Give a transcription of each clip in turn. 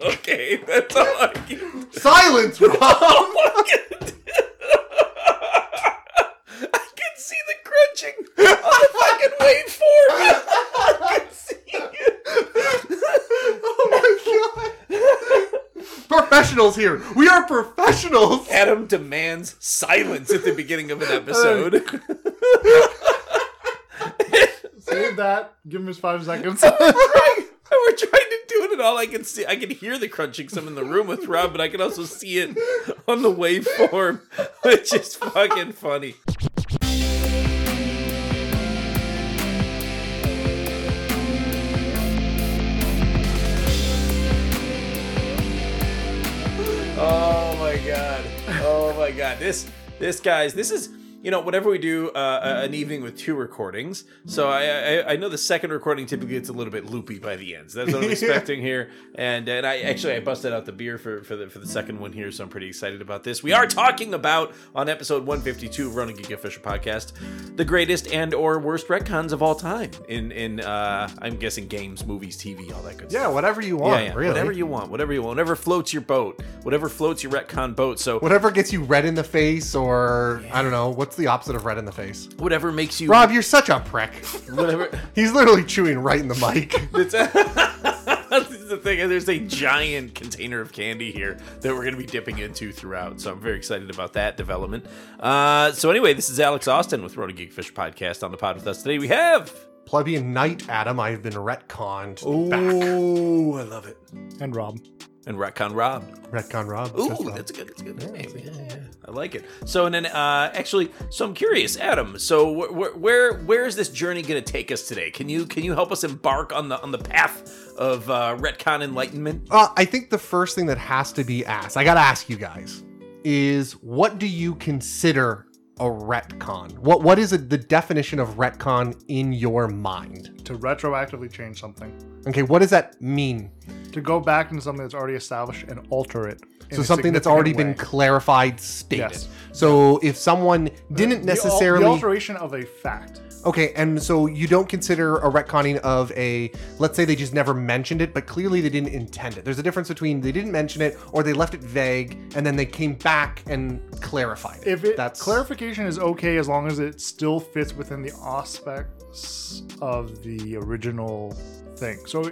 Okay, that's all I can do. Silence, Rob! I can see the crunching on the fucking waveform. I can see it. Oh my god. Professionals here. We are professionals. Adam demands silence at the beginning of an episode. Save that. Give him his 5 seconds. We're trying to do it, and all I can see, I can hear the crunching. Some in the room with Rob, but I can also see it on the waveform, which is fucking funny. Oh my god! Oh my god! This is. You know, whenever we do an evening with 2 recordings, so I know the second recording typically gets a little bit loopy by the end. So that's what I'm expecting here. And I busted out the beer for the second one here, so I'm pretty excited about this. We are talking about, on episode 152 of Road to Geek Fish Podcast, the greatest and or worst retcons of all time in I'm guessing games, movies, TV, all that good stuff. Yeah, whatever you want, really. Whatever you want. Whatever floats your boat. Whatever floats your retcon boat. So whatever gets you red in the face or, I don't know, what's the opposite of red in the face? Whatever makes you... Rob, you're such a prick. Whatever. He's literally chewing right in the mic. That's the thing. There's a giant container of candy here that we're going to be dipping into throughout. So I'm very excited about that development. So anyway, this is Alex Austin with Road to Geek Fish Podcast. On the pod with us today, we have... Plebeian Knight, Adam. I've been retconned back. Oh, I love it. And Rob. And Retcon Rob. Retcon Rob. Ooh, that's a good name. Yeah. I like it. So, and then, so I'm curious, Adam. So, where is this journey going to take us today? Can you help us embark on the path of retcon enlightenment? I think the first thing that has to be asked, I got to ask you guys, is what do you consider a retcon? What is the definition of retcon in your mind? To retroactively change something. Okay, what does that mean? To go back into something that's already established and alter it. So something that's already been clarified, stated. Yes. So if someone didn't necessarily... The alteration of a fact. Okay, and so you don't consider a retconning of a... Let's say they just never mentioned it, but clearly they didn't intend it. There's a difference between they didn't mention it or they left it vague and then they came back and clarified it. Clarification is okay as long as it still fits within the aspects of the original... thing. So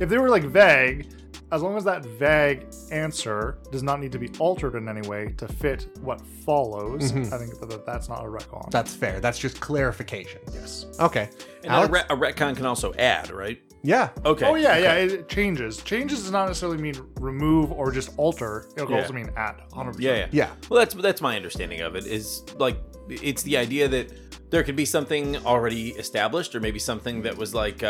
if they were like vague, as long as that vague answer does not need to be altered in any way to fit what follows, I think that's not a retcon. That's fair. That's just clarification. Yes. Okay. And a retcon can also add, right? Yeah. Okay. Oh, yeah, okay. Yeah. It changes. Changes does not necessarily mean remove or just alter. It could also mean add. 100%. Yeah. Well, that's my understanding of it is like, it's the idea that there could be something already established or maybe something that was like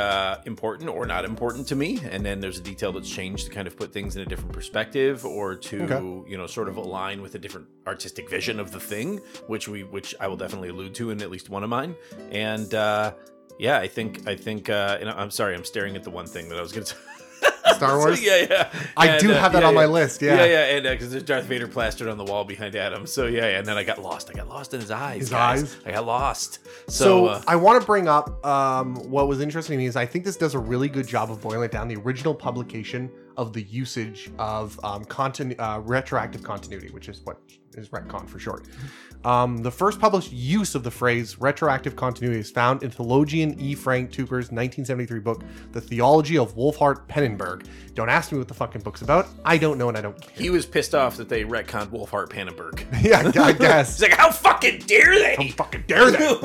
important or not important to me. And then there's a detail that's changed to kind of put things in a different perspective or to, sort of align with a different artistic vision of the thing, which I will definitely allude to in at least one of mine. And I think and I'm sorry, I'm staring at the one thing that I was going to Star Wars? Yeah. I do have that on my list, yeah. And because there's Darth Vader plastered on the wall behind Adam. So, yeah. And then I got lost. In his eyes. I got lost. So I want to bring up what was interesting to me is I think this does a really good job of boiling it down. The original publication of the usage of retroactive continuity, which is what is retcon for short. The first published use of the phrase retroactive continuity is found in theologian E. Frank Tucker's 1973 book, The Theology of Wolfhart Pannenberg. Don't ask me what the fucking book's about. I don't know and I don't care. He was pissed off that they retconned Wolfhart Pannenberg. Yeah, I guess. He's like, how fucking dare they?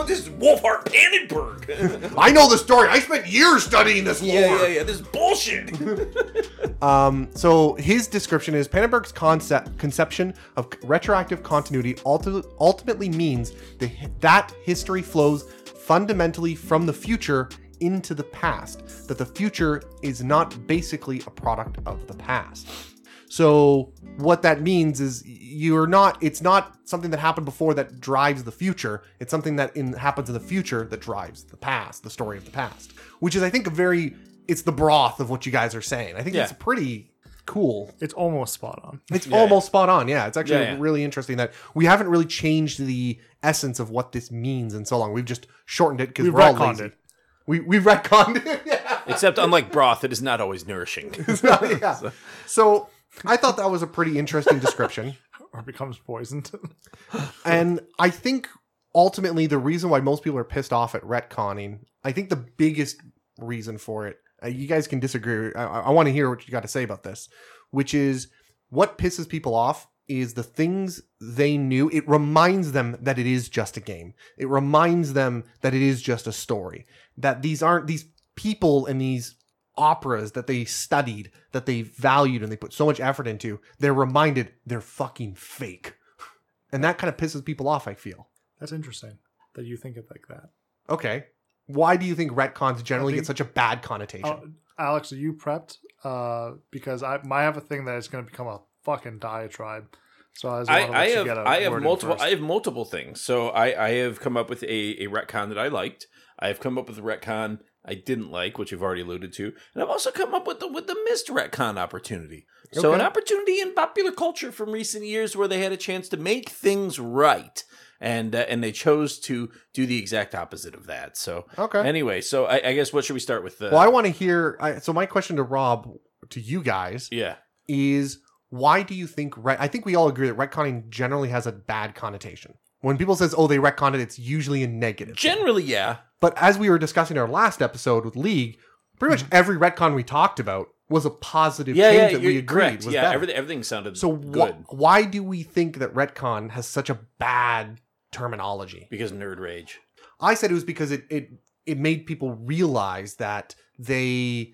This is Wolfhart Pannenberg. I know the story. I spent years studying this lore. Yeah. This is bullshit. So his description is Pannenberg's conception of retroactive continuity ultimately means that history flows fundamentally from the future into the past, that the future is not basically a product of the past. So what that means is it's not something that happened before that drives the future. It's something that happens in the future that drives the past, the story of the past, which is, I think, it's the broth of what you guys are saying. I think it's pretty cool. It's almost spot on. It's actually really interesting that we haven't really changed the essence of what this means in so long. We've just shortened it because we're all lazy. We retconned it. Yeah. Except unlike broth, it is not always nourishing. Yeah. So I thought that was a pretty interesting description. Or becomes poisoned. And I think ultimately the reason why most people are pissed off at retconning, I think the biggest reason for it, you guys can disagree. I want to hear what you got to say about this, which is what pisses people off is the things they knew. It reminds them that it is just a game. It reminds them that it is just a story. That these aren't these people and these operas that they studied, that they valued and they put so much effort into, they're reminded they're fucking fake. And that kind of pisses people off, I feel. That's interesting that you think it like that. Okay. Why do you think retcons generally get such a bad connotation? Alex, are you prepped? Because I might have a thing that it's going to become a fucking diatribe. So I have multiple things. So I have come up with a retcon that I liked. I have come up with a retcon I didn't like, which you've already alluded to, and I've also come up with the missed retcon opportunity. Okay. So an opportunity in popular culture from recent years where they had a chance to make things right, and they chose to do the exact opposite of that. So okay. Anyway, so I guess what should we start with? Well, I want to hear. So my question to Rob, to you guys, is why do you think? I think we all agree that retconning generally has a bad connotation. When people says, oh, they retconned it, it's usually a negative. Generally, thing. Yeah. But as we were discussing in our last episode with League, pretty much every retcon we talked about was a positive thing that we agreed correct. Was better. Everything sounded good. Why do we think that retcon has such a bad terminology? Because nerd rage. I said it was because it made people realize that they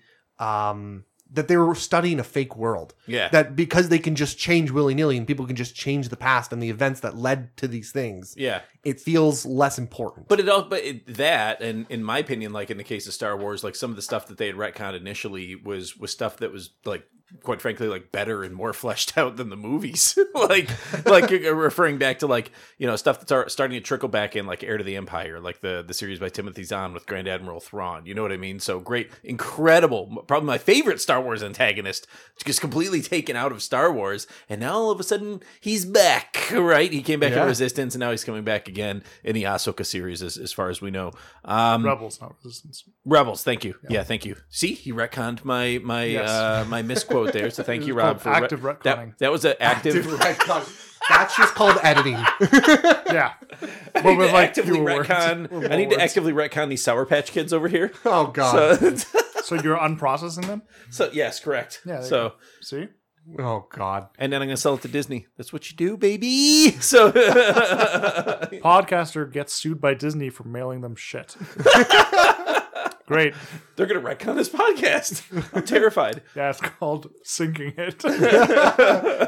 were studying a fake world. Yeah. That because they can just change willy-nilly and people can just change the past and the events that led to these things. Yeah. It feels less important. But and in my opinion, like in the case of Star Wars, like some of the stuff that they had retconned initially was stuff that was like, quite frankly, like better and more fleshed out than the movies. like referring back to like, you know, stuff that's starting to trickle back in, like Heir to the Empire, like the series by Timothy Zahn with Grand Admiral Thrawn. You know what I mean? So great, incredible, probably my favorite Star Wars antagonist, just completely taken out of Star Wars, and now all of a sudden he's back. Right? He came back in Resistance, and now he's coming back again in the Ahsoka series, as far as we know. Rebels, not Resistance. Rebels. Thank you. Yeah, thank you. See, he retconned my misquote. There, so thank you, Rob, for active retconning. That was an active retcon. That's just called editing. Yeah, I need to actively retcon these Sour Patch Kids over here. Oh God! So you're unprocessing them? So yes, correct. Yeah. So see. Oh God! And then I'm gonna sell it to Disney. That's what you do, baby. So podcaster gets sued by Disney for mailing them shit. Great. They're going to retcon this podcast. I'm terrified. Yeah, it's called sinking it.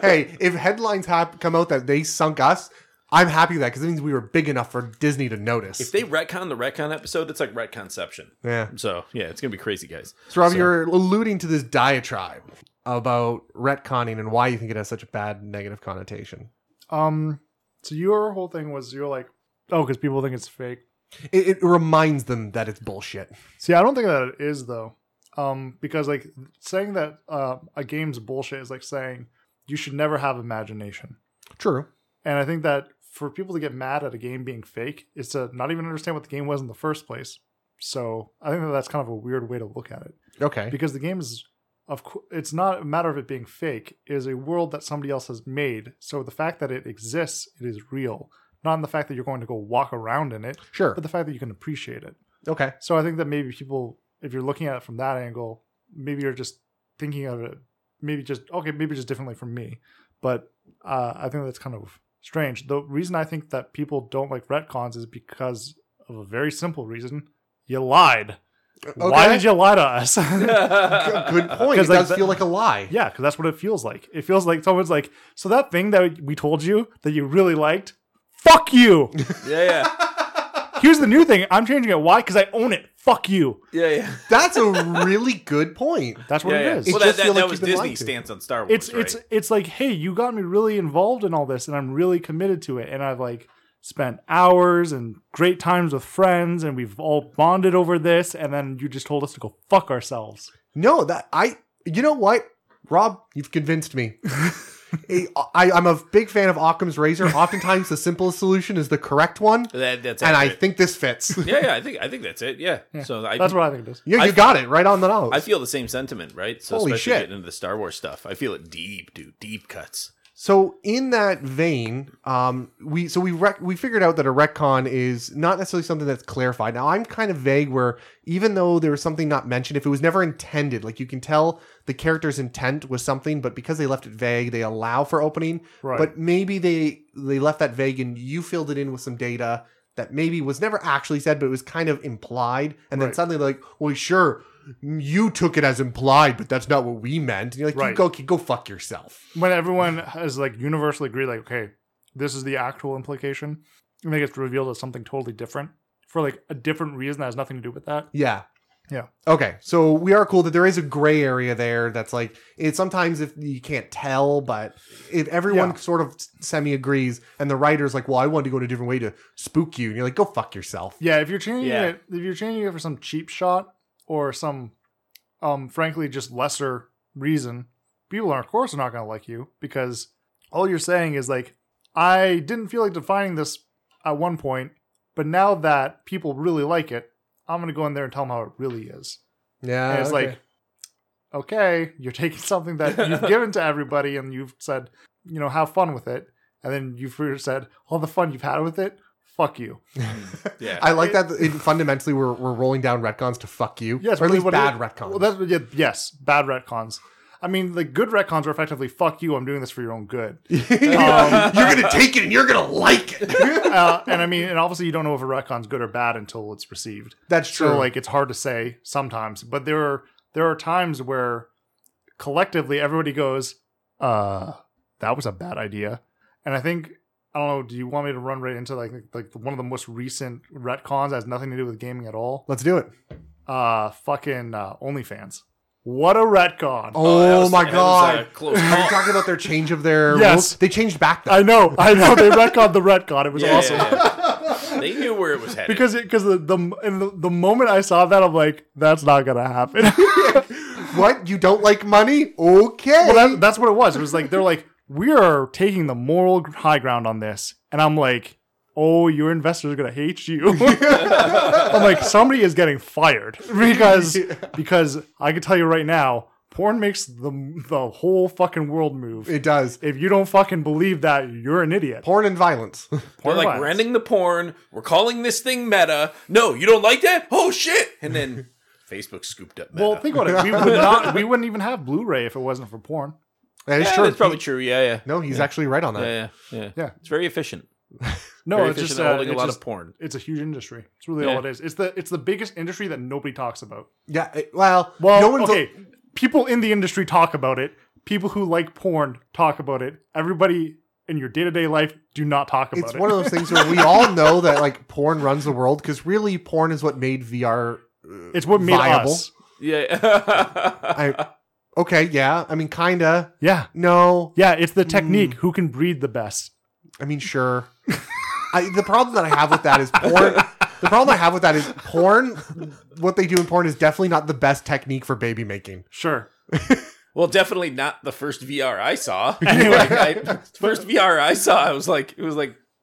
Hey, if headlines come out that they sunk us, I'm happy with that because it means we were big enough for Disney to notice. If they retcon the retcon episode, it's like retconception. Yeah. So, yeah, it's going to be crazy, guys. So, Rob, you're alluding to this diatribe about retconning and why you think it has such a bad negative connotation. So your whole thing was you're like, oh, because people think it's fake. It reminds them that it's bullshit. See, I don't think that it is, though. Because, like, saying that a game's bullshit is like saying you should never have imagination. True. And I think that for people to get mad at a game being fake is to not even understand what the game was in the first place. So I think that that's kind of a weird way to look at it. Okay. Because the game is, it's not a matter of it being fake. It is a world that somebody else has made. So the fact that it exists, it is real. Not in the fact that you're going to go walk around in it, sure, but the fact that you can appreciate it. Okay. So I think that maybe people, if you're looking at it from that angle, maybe you're just thinking of it, maybe just differently from me. But I think that's kind of strange. The reason I think that people don't like retcons is because of a very simple reason. You lied. Okay. Why did you lie to us? Good point. It does feel like a lie. Yeah, because that's what it feels like. It feels like someone's like, so that thing that we told you that you really liked, fuck you. Yeah. Here's the new thing. I'm changing it. Why? Because I own it. Fuck you. Yeah. That's a really good point. That's what it is. Well, that was Disney's stance on Star Wars. It's like, hey, you got me really involved in all this, and I'm really committed to it, and I've like spent hours and great times with friends, and we've all bonded over this, and then you just told us to go fuck ourselves. No, you know what, Rob, you've convinced me. I'm a big fan of Occam's razor. Oftentimes the simplest solution is the correct one. That's and accurate. I think this fits. Yeah, I think that's it. Yeah. So that's what I think it is. Yeah, got it right on the nose. I feel the same sentiment, right? So holy especially shit. Getting into the Star Wars stuff. I feel it deep, dude. Deep cuts. So in that vein, we figured out that a retcon is not necessarily something that's clarified. Now I'm kind of vague where even though there was something not mentioned, if it was never intended, like you can tell the character's intent was something, but because they left it vague, they allow for opening. Right. But maybe they left that vague and you filled it in with some data that maybe was never actually said, but it was kind of implied. And then suddenly like, well, sure. You took it as implied, but that's not what we meant. And you're like, go fuck yourself. When everyone has like universally agreed, like, okay, this is the actual implication, and then it gets revealed as something totally different for like a different reason that has nothing to do with that. Yeah. Okay, so we are cool that there is a gray area there that's like, it's sometimes if you can't tell, but if everyone sort of semi-agrees and the writer's like, well, I wanted to go to a different way to spook you. And you're like, go fuck yourself. Yeah, if you're changing it for some cheap shot, or some, frankly, just lesser reason, people are, of course, not going to like you because all you're saying is like, I didn't feel like defining this at one point, but now that people really like it, I'm going to go in there and tell them how it really is. Yeah. And it's like, okay, you're taking something that you've given to everybody and you've said, you know, have fun with it. And then you've said, all the fun you've had with it. Fuck you. Yeah, I like that. Fundamentally, we're rolling down retcons to fuck you. Yes, or at least bad retcons. Well, bad retcons. I mean, the good retcons are effectively fuck you. I'm doing this for your own good. You're gonna take it and you're gonna like it. And I mean, and obviously, you don't know if a retcon's good or bad until it's received. That's true. So, like, it's hard to say sometimes, but there are times where collectively everybody goes, "That was a bad idea," and I think. I don't know, do you want me to run right into like one of the most recent retcons that has nothing to do with gaming at all? Let's do it. OnlyFans. What a retcon. Oh my God. You're talking about their change of their... Yes. They changed back then. I know. They retconned the retcon. It was awesome. Yeah. They knew where it was headed. Because the moment I saw that, I'm like, that's not going to happen. What? You don't like money? Okay. Well, that's what it was. It was like, they're like, we are taking the moral high ground on this. And I'm like, oh, your investors are going to hate you. I'm like, somebody is getting fired. Because I can tell you right now, porn makes the whole fucking world move. It does. If you don't fucking believe that, you're an idiot. Porn and violence. We're like violence. Renting the porn. We're calling this thing Meta. No, you don't like that? Oh, shit. And then Facebook scooped up Meta. Well, think about it. We wouldn't even have Blu-ray if it wasn't for porn. That is true. That's probably true. Yeah. No, he's actually right on that. Yeah. It's very efficient. It's just holding a lot of porn. It's a huge industry. It's really all it is. It's the biggest industry that nobody talks about. Yeah. Well, no one's okay. People in the industry talk about it. People who like porn talk about it. Everybody in your day-to-day life do not talk about it. It's one of those things where we all know that like porn runs the world because really porn is what made VR. It's what made viable. Us. Yeah. Okay, yeah. I mean, kinda. Yeah. No. Yeah, it's the technique. Who can breed the best? I mean, sure. The problem I have with that is porn. What they do in porn is definitely not the best technique for baby making. Sure. Well, definitely not the first VR I saw. Anyway, I was like, it was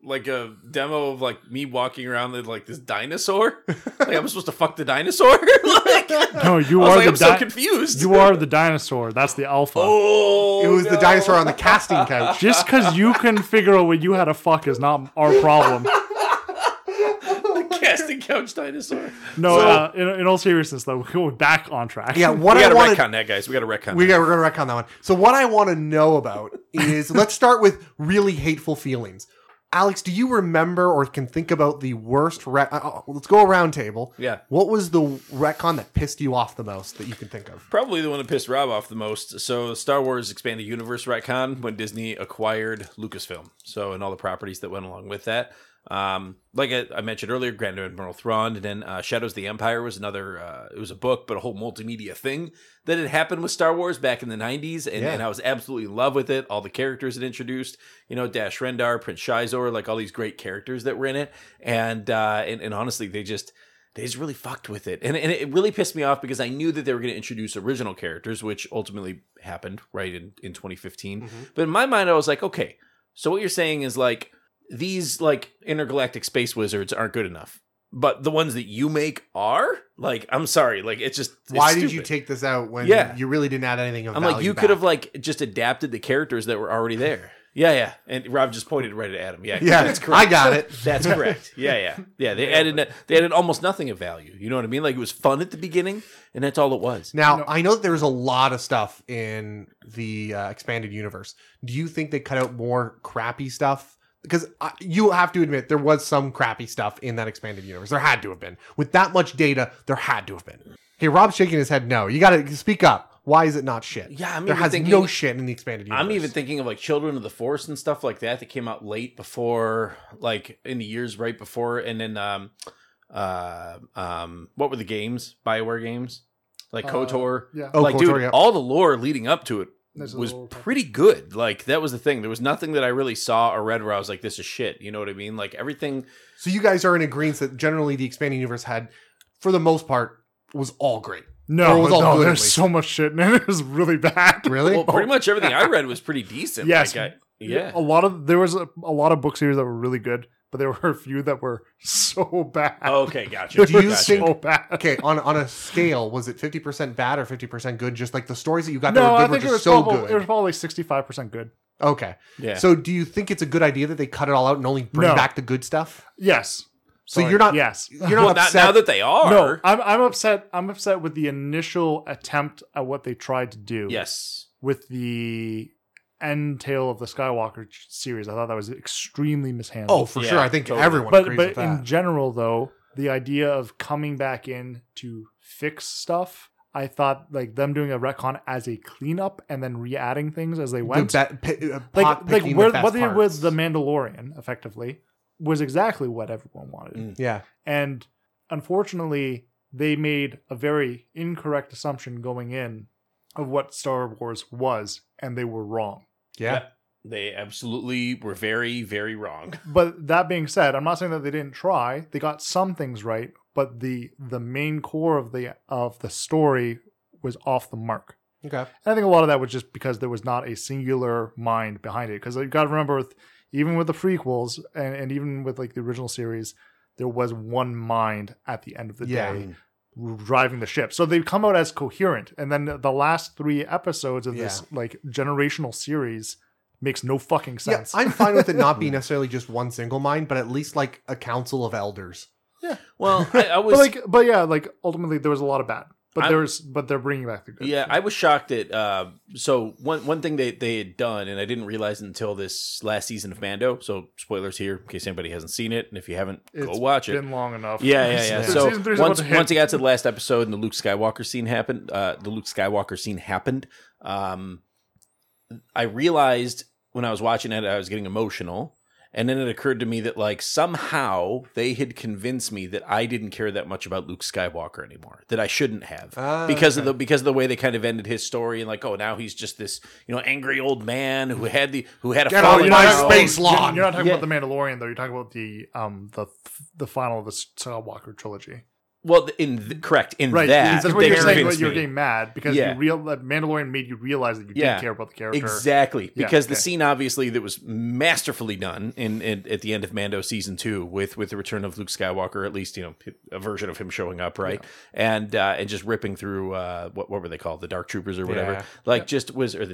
like a demo of like me walking around with like this dinosaur. Like I'm supposed to fuck the dinosaur. I'm so confused. You are the dinosaur. That's the alpha. Oh, it was the dinosaur on the casting couch. Just because you couldn't figure out what you had to fuck is not our problem. The casting couch dinosaur. No, so, in all seriousness, though, we're going back on track. Yeah, we gotta retcon that, guys. We're gonna retcon that one. So what I want to know about is let's start with really hateful feelings. Alex, do you remember or can think about the worst retcon? Let's go around table. Yeah. What was the retcon that pissed you off the most that you can think of? Probably the one that pissed Rob off the most. So Star Wars Expanded Universe retcon when Disney acquired Lucasfilm. So and all the properties that went along with that. Like I mentioned earlier, Grand Admiral Thrawn, and then Shadows of the Empire was another, it was a book, but a whole multimedia thing that had happened with Star Wars back in the 90s, and I was absolutely in love with it, all the characters it introduced, you know, Dash Rendar, Prince Shizor, like all these great characters that were in it, and honestly, they just... they just really fucked with it. And it really pissed me off because I knew that they were going to introduce original characters, which ultimately happened, right, in 2015. Mm-hmm. But in my mind, I was like, okay, so what you're saying is, like, these, like, intergalactic space wizards aren't good enough. But the ones that you make are? Like, I'm sorry. Like, it's just... It's Why stupid. Did you take this out when you really didn't add anything of value? I'm like, you could have, like, just adapted the characters that were already there. Yeah, yeah. And Rob just pointed right at Adam. Yeah, that's correct. I got it. That's correct. Yeah, they added almost nothing of value. You know what I mean? Like, it was fun at the beginning, and that's all it was. Now, I know that there's a lot of stuff in the expanded universe. Do you think they cut out more crappy stuff? Because you have to admit, there was some crappy stuff in that expanded universe. There had to have been. With that much data, there had to have been. Hey, Rob's shaking his head no. You got to speak up. Why is it not shit? Yeah, there has no shit in the expanded universe. I'm even thinking of, like, Children of the Force and stuff like that came out late before, like, in the years right before. And then, what were the games? BioWare games? Like KOTOR? Yeah. Oh, like, KOTOR, dude, all the lore leading up to it was pretty good. Like, that was the thing. There was nothing that I really saw or read where I was like, this is shit. You know what I mean? Like, everything. So you guys are in agreement that generally the expanding universe had, for the most part, was all great. No, there's so much shit in it. It was really bad. Really? Well, pretty much everything I read was pretty decent. Yes. Like there was a lot of book series that were really good, but there were a few that were so bad. Okay, gotcha. Do you think so bad? Okay, on a scale, was it 50% bad or 50% good? Just like the stories that you got that were good were so good. It was probably 65% good. Okay. Yeah. So do you think it's a good idea that they cut it all out and only bring back the good stuff? Yes. So you're not upset now that they are. No, I'm upset. I'm upset with the initial attempt at what they tried to do. Yes, with the end tale of the Skywalker series, I thought that was extremely mishandled. Oh, for sure. I think everyone agrees with that. But in general, though, the idea of coming back in to fix stuff, I thought, like, them doing a retcon as a cleanup and then re-adding things as they went. It was The Mandalorian, effectively. Was exactly what everyone wanted. Yeah. And unfortunately, they made a very incorrect assumption going in of what Star Wars was, and they were wrong. Yeah. They absolutely were very, very wrong. But that being said, I'm not saying that they didn't try. They got some things right, but the main core of the story was off the mark. Okay. And I think a lot of that was just because there was not a singular mind behind it. Because you got to remember even with the prequels and even with, like, the original series, there was one mind at the end of the day driving the ship. So they come out as coherent. And then the last three episodes of this, like, generational series makes no fucking sense. Yeah, I'm fine with it not being necessarily just one single mind, but at least, like, a council of elders. Yeah. Well, I was... But ultimately there was a lot of bad. But they're bringing back the good. Yeah, I was shocked that one thing they had done, and I didn't realize until this last season of Mando. So spoilers here, in case anybody hasn't seen it, and if you haven't, go watch it. It's been long enough. Yeah. So once it got to the last episode and the Luke Skywalker scene happened, I realized when I was watching it, I was getting emotional. And then it occurred to me that, like, somehow they had convinced me that I didn't care that much about Luke Skywalker anymore, that I shouldn't have because of the way they kind of ended his story and, like, oh, now he's just this, you know, angry old man who had a Get falling out space lawn. You're not talking about The Mandalorian though. You're talking about the final of the Skywalker trilogy. Well, you're getting mad because the Mandalorian made you realize that you didn't care about the character. Exactly, because the scene obviously that was masterfully done in at the end of Mando season 2 with the return of Luke Skywalker, at least, you know, a version of him showing up, right, and just ripping through what were they called, the Dark Troopers or whatever, those were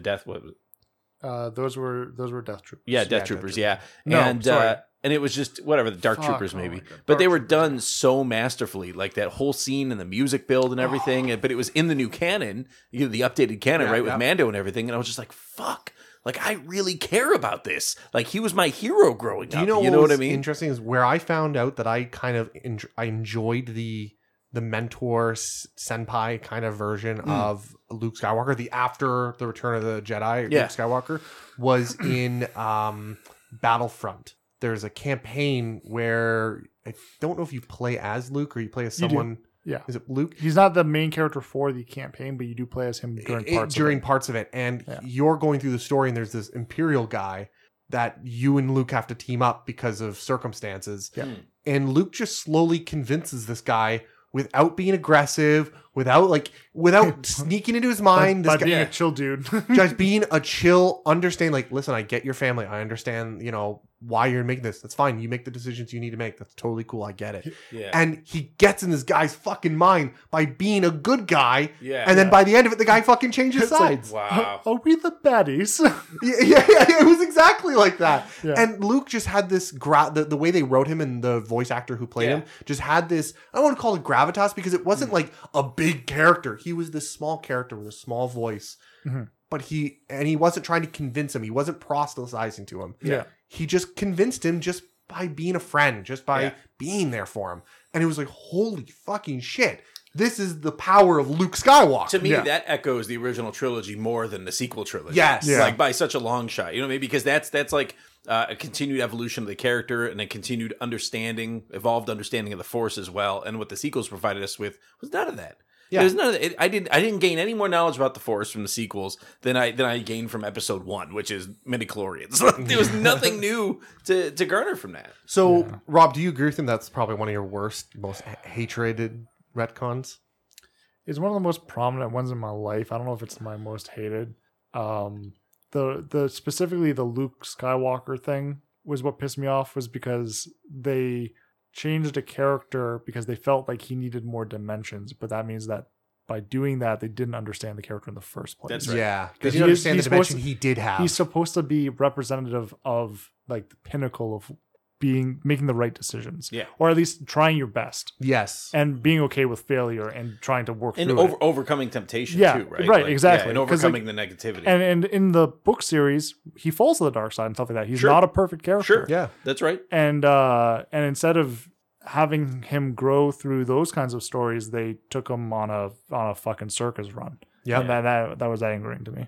Death Troopers. Yeah, Death Troopers. Yeah, no, and sorry. And it was just whatever, the Dark Troopers maybe. But they were done so masterfully, like that whole scene and the music build and everything. But it was in the new canon, you know, the updated canon, with Mando and everything. And I was just like, fuck, like, I really care about this. Like, he was my hero growing up. You know what I mean? Interesting is where I found out that I kind of enjoyed the mentor senpai kind of version of Luke Skywalker. The after the Return of the Jedi, Luke Skywalker was in Battlefront. There's a campaign where I don't know if you play as Luke or you play as someone. Yeah. Is it Luke? He's not the main character for the campaign, but you do play as him during parts of it. And you're going through the story and there's this Imperial guy that you and Luke have to team up because of circumstances. Yeah. And Luke just slowly convinces this guy without being aggressive, without sneaking into his mind. By being a chill dude. Just being a chill, understand, like, listen, I get your family. I understand, you know, why you're making this. That's fine. You make the decisions you need to make. That's totally cool. I get it. Yeah. And he gets in this guy's fucking mind by being a good guy. Yeah. And then by the end of it, the guy fucking changes sides. Like, wow. Are we the baddies? It was exactly like that. Yeah. And Luke just had this, the way they wrote him and the voice actor who played him just had this, I don't want to call it gravitas because it wasn't like a big character. He was this small character with a small voice, but he wasn't trying to convince him. He wasn't proselytizing to him. Yeah. He just convinced him just by being a friend, just by being there for him. And it was like, holy fucking shit. This is the power of Luke Skywalker. To me, that echoes the original trilogy more than the sequel trilogy. Yes. Yeah. Like by such a long shot, you know, maybe because that's like a continued evolution of the character and a continued evolved understanding of the Force as well. And what the sequels provided us with was none of that. Yeah. There's none of it. I didn't gain any more knowledge about the Force from the sequels than I gained from Episode 1, which is midichlorians. There was nothing new to garner from that. So, Rob, do you agree with him? That's probably one of your worst, most hatred retcons. It's one of the most prominent ones in my life. I don't know if it's my most hated. The specifically the Luke Skywalker thing was what pissed me off, was because they changed a character because they felt like he needed more dimensions, but that means that by doing that they didn't understand the character in the first place. That's right. Yeah, because you understand the dimension he did have. He's supposed to be representative of like the pinnacle of making the right decisions, or at least trying your best, and being okay with failure and trying to work through it. Overcoming temptation too, right, like, exactly, and overcoming the negativity. And in the book series, he falls to the dark side and stuff like that. He's not a perfect character, that's right. And instead of having him grow through those kinds of stories, they took him on a fucking circus run. And that was angering to me.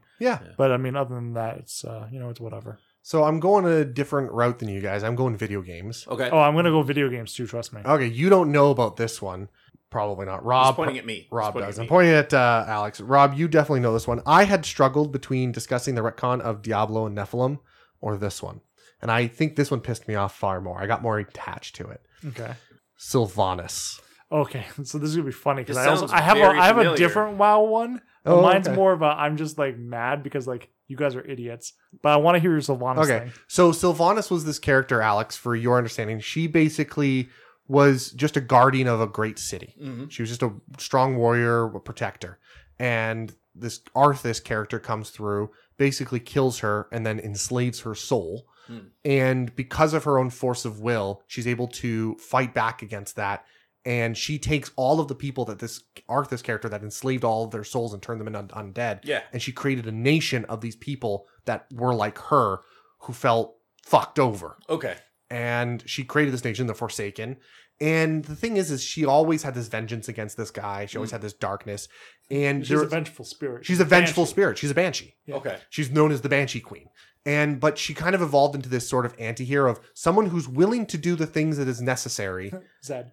But I mean, other than that, it's it's whatever. So I'm going a different route than you guys. I'm going video games. Okay. Oh, I'm going to go video games too. Trust me. Okay. You don't know about this one. Probably not. Rob. He's pointing at me. Rob does. I'm pointing at Alex. Rob, you definitely know this one. I had struggled between discussing the retcon of Diablo and Nephilim or this one. And I think this one pissed me off far more. I got more attached to it. Okay. Sylvanas. Okay. So this is going to be funny because I have a different WoW one. Oh, mine's more of a, I'm just like mad because like, you guys are idiots, but I want to hear your Sylvanas thing. So Sylvanas was this character, Alex, for your understanding. She basically was just a guardian of a great city. Mm-hmm. She was just a strong warrior, a protector. And this Arthas character comes through, basically kills her, and then enslaves her soul. Mm. And because of her own force of will, she's able to fight back against that. And she takes all of the people that this Arthas character that enslaved all of their souls and turned them into undead. Yeah. And she created a nation of these people that were like her who felt fucked over. Okay. And she created this nation, the Forsaken. And the thing is she always had this vengeance against this guy. She always had this darkness. And she's a vengeful spirit. She's a vengeful spirit. She's a banshee. Yeah. Okay. She's known as the Banshee Queen. But she kind of evolved into this sort of anti-hero of someone who's willing to do the things that is necessary. Zed.